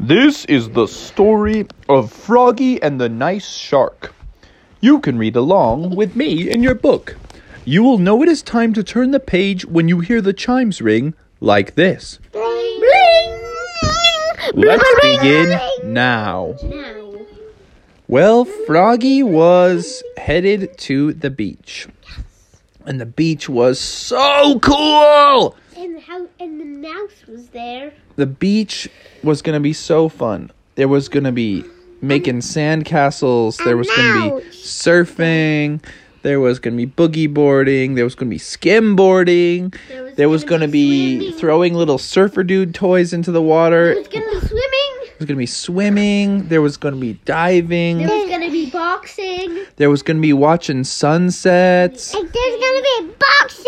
This is the story of Froggy and the Nice Shark. You can read along with me in your book. You will know it is time to turn the page when you hear the chimes ring like this. Bling! Bling! Let's begin now. Well, Froggy was headed to the beach. And the beach was so cool! And the mouse was there. The beach was going to be so fun. There was going to be making sandcastles. There was going to be surfing. There was going to be boogie boarding. There was going to be skimboarding. There was going to be throwing little surfer dude toys into the water. There was going to be swimming. There was going to be swimming. There was going to be diving. There was going to be boxing. There was going to be watching sunsets. And there's going to be boxing.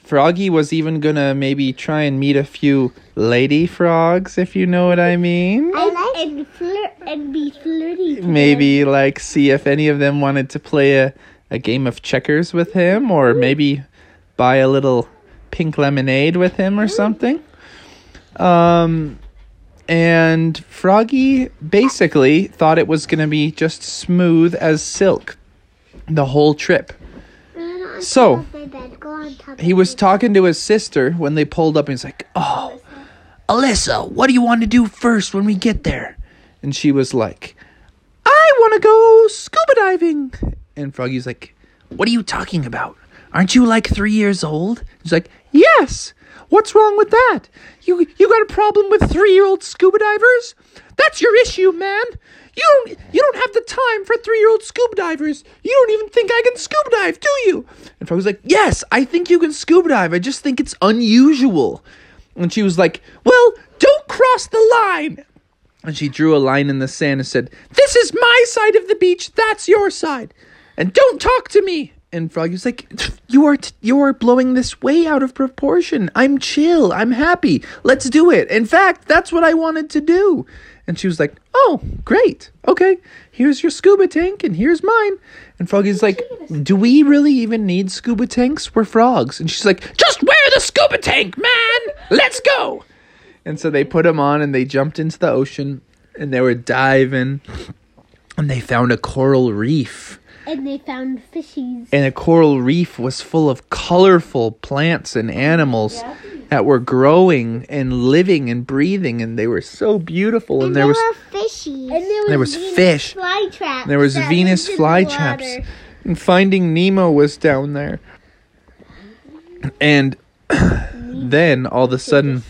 Froggy was even going to maybe try and meet a few lady frogs, if you know what I mean. And be flirty. Maybe, like, see if any of them wanted to play a game of checkers with him, or maybe buy a little pink lemonade with him or something. And Froggy basically thought it was going to be just smooth as silk the whole trip. So he was talking to his sister when they pulled up, and he's like, "Oh, Alyssa, what do you want to do first when we get there?" And she was like, "I want to go scuba diving." And Froggy's like, "What are you talking about? Aren't you like 3 years old?" He's like, "Yes. What's wrong with that? You got a problem with 3-year-old scuba divers? That's your issue, man. You don't have the time for 3-year-old scuba divers. You don't even think I can scuba dive, do you?" And Froggy was like, "Yes, I think you can scuba dive. I just think it's unusual." And she was like, "Well, don't cross the line." And she drew a line in the sand and said, "This is my side of the beach. That's your side. And don't talk to me." And Froggy was like, you are blowing this way out of proportion. I'm chill. I'm happy. Let's do it. In fact, that's what I wanted to do." And she was like, "Oh, great. Okay, here's your scuba tank and here's mine." And Froggy's like, "Do we really even need scuba tanks? We're frogs." And she's like, "Just wear the scuba tank, man. Let's go." And so they put them on and they jumped into the ocean and they were diving and they found a coral reef. And they found fishies. And a coral reef was full of colorful plants and animals that were growing and living and breathing, and they were so beautiful. And there were fishies. And there was fish. There was Venus flytraps. And Finding Nemo was down there. And then all of a sudden,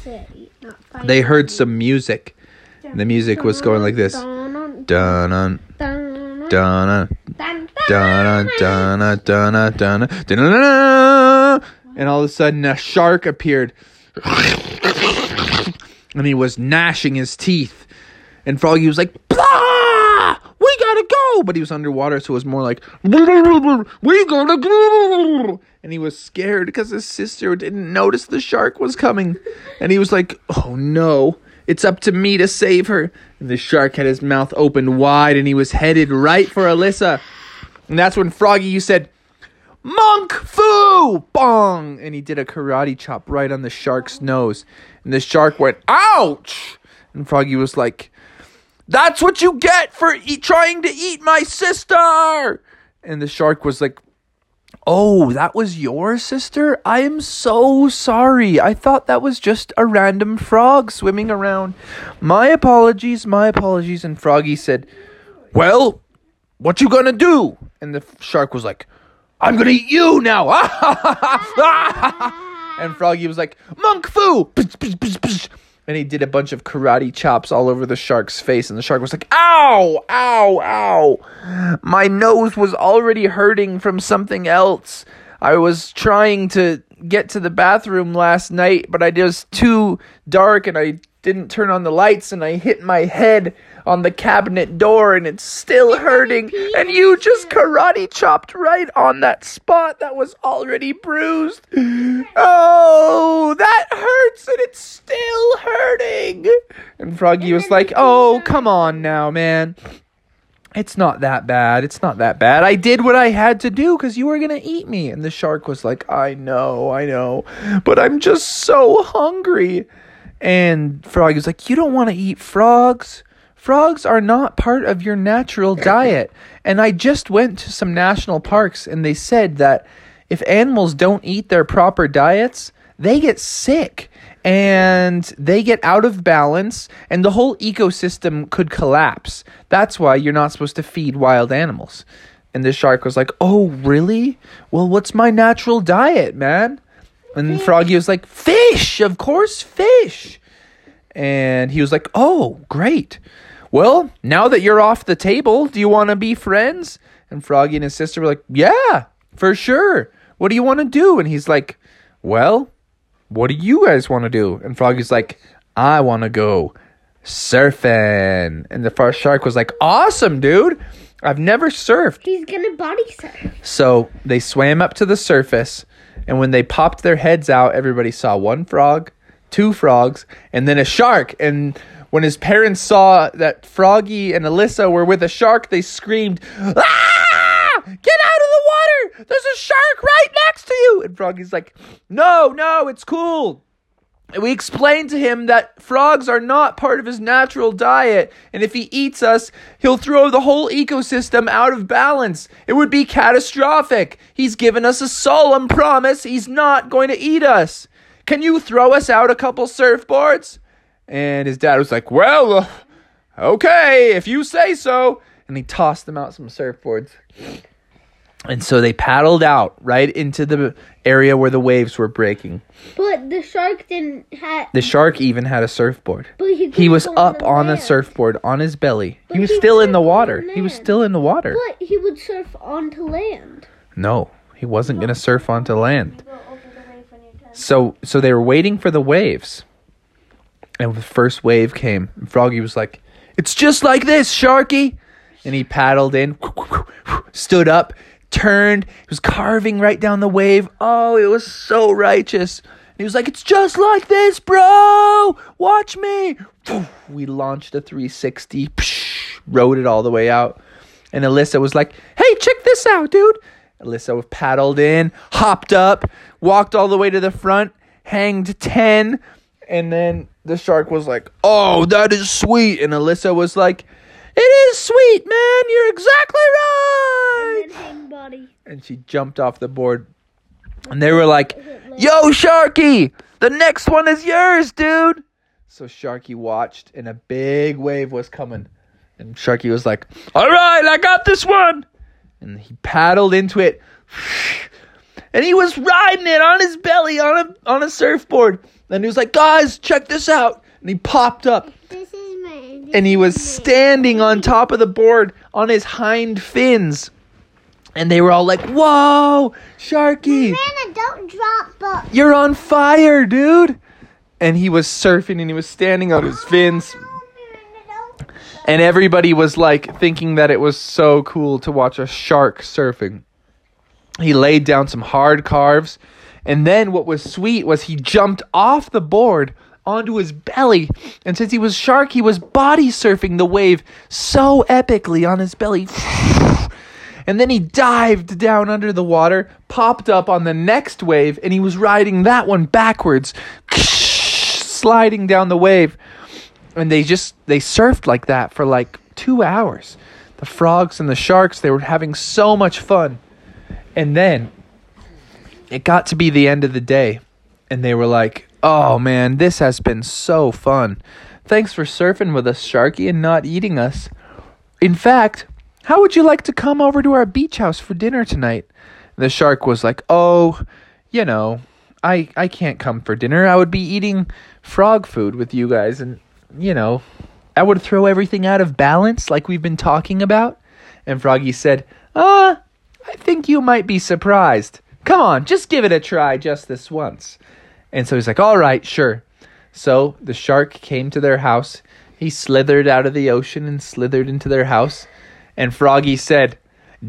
they heard some music. And the music was going like this: dun dun dun dun. Dun dun dun dun dun dun. And all of a sudden a shark appeared. And he was gnashing his teeth. And Froggy was like, "Blah! We gotta go!" But he was underwater, so it was more like, "We gotta go!" And he was scared because his sister didn't notice the shark was coming. And he was like, "Oh no. It's up to me to save her." And the shark had his mouth opened wide and he was headed right for Alyssa. And that's when Froggy said, "Monk Fu!" Bong! And he did a karate chop right on the shark's nose. And the shark went, "Ouch!" And Froggy was like, "That's what you get for trying to eat my sister!" And the shark was like, "Oh, that was your sister? I am so sorry. I thought that was just a random frog swimming around. My apologies, my apologies." And Froggy said, "Well, what you gonna do?" And the shark was like, "I'm gonna eat you now." And Froggy was like, "Monk Fu!" And he did a bunch of karate chops all over the shark's face. And the shark was like, "Ow, ow, ow. My nose was already hurting from something else. I was trying to get to the bathroom last night, but it was too dark and I didn't turn on the lights. And I hit my head on the cabinet door and it's still hurting. And you just karate chopped right on that spot that was already bruised. Oh, that hurts and it's still hurting." And Froggy was like, "Oh, come on now, man. It's not that bad. It's not that bad. I did what I had to do because you were going to eat me." And the shark was like, "I know, but I'm just so hungry." And Frog was like, you don't want to eat frogs. Frogs are not part of your natural diet. And I just went to some national parks, and they said that if animals don't eat their proper diets, they get sick and they get out of balance and the whole ecosystem could collapse. That's why you're not supposed to feed wild animals. And the shark was like, oh, really? Well, what's my natural diet, man? And Froggy was like, fish, of course, fish. And he was like, oh, great. Well, now that you're off the table, do you want to be friends? And Froggy and his sister were like, yeah, for sure. What do you want to do? And he's like, well, what do you guys want to do? And Froggy's like, I want to go surfing. And the first shark was like, awesome, dude. I've never surfed. He's going to body surf. So they swam up to the surface. And when they popped their heads out, everybody saw one frog, two frogs, and then a shark. And when his parents saw that Froggy and Alyssa were with a shark, they screamed, ah! Get out of the water! There's a shark right next to you! And Froggy's like, no, it's cool. And we explained to him that frogs are not part of his natural diet. And if he eats us, he'll throw the whole ecosystem out of balance. It would be catastrophic. He's given us a solemn promise he's not going to eat us. Can you throw us out a couple surfboards? And his dad was like, well, okay, if you say so. And he tossed them out some surfboards. And so they paddled out right into the area where the waves were breaking. But the shark didn't have... The shark even had a surfboard. But he was up on the surfboard on his belly. He was still in the water. He was still in the water. But he would surf onto land. No, he wasn't going to surf onto land. So they were waiting for the waves. And the first wave came. And Froggy was like, it's just like this, Sharky. And he paddled in, stood up. Turned, he was carving right down the wave. Oh, it was so righteous. And he was like, it's just like this, bro. Watch me. We launched a 360, rode it all the way out. And Alyssa was like, hey, check this out, dude. Alyssa paddled in, hopped up, walked all the way to the front, hanged 10. And then the shark was like, oh, that is sweet. And Alyssa was like, it is sweet, man. You're exactly right. And she jumped off the board. And they were like, yo, Sharky, the next one is yours, dude. So Sharky watched, and a big wave was coming. And Sharky was like, all right, I got this one. And he paddled into it. And he was riding it on his belly on a surfboard. And he was like, guys, check this out. And he popped up. And he was standing on top of the board on his hind fins. And they were all like, whoa, Sharky. Miranda, don't drop books. You're on fire, dude. And he was surfing and he was standing on his fins. And everybody was like thinking that it was so cool to watch a shark surfing. He laid down some hard carves. And then what was sweet was he jumped off the board onto his belly, and since he was shark, he was body surfing the wave so epically on his belly. And then he dived down under the water, popped up on the next wave, and he was riding that one backwards, sliding down the wave. And they surfed like that for like 2 hours. The frogs and the sharks, they were having so much fun. And then it got to be the end of the day, and they were like, oh, man, this has been so fun. Thanks for surfing with us, Sharky, and not eating us. In fact, how would you like to come over to our beach house for dinner tonight? And the shark was like, oh, you know, I can't come for dinner. I would be eating frog food with you guys, and, you know, I would throw everything out of balance like we've been talking about. And Froggy said, I think you might be surprised. Come on, just give it a try just this once. And so he's like, all right, sure. So the shark came to their house. He slithered out of the ocean and slithered into their house. And Froggy said,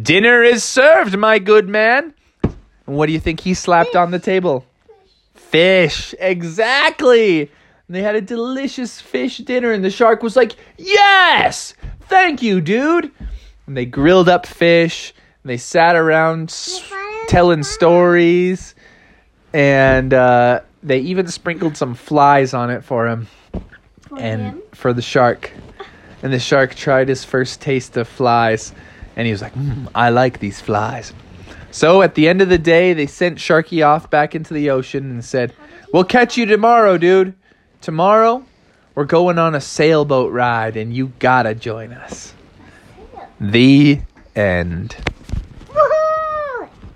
dinner is served, my good man. And what do you think he slapped on the table? Fish. Exactly. And they had a delicious fish dinner. And the shark was like, yes, thank you, dude. And they grilled up fish. And they sat around telling stories. And They even sprinkled some flies on it for him. For the shark. And the shark tried his first taste of flies. And he was like, I like these flies. So at the end of the day, they sent Sharky off back into the ocean and said, we'll catch you tomorrow, dude. Tomorrow, we're going on a sailboat ride and you gotta join us. The end.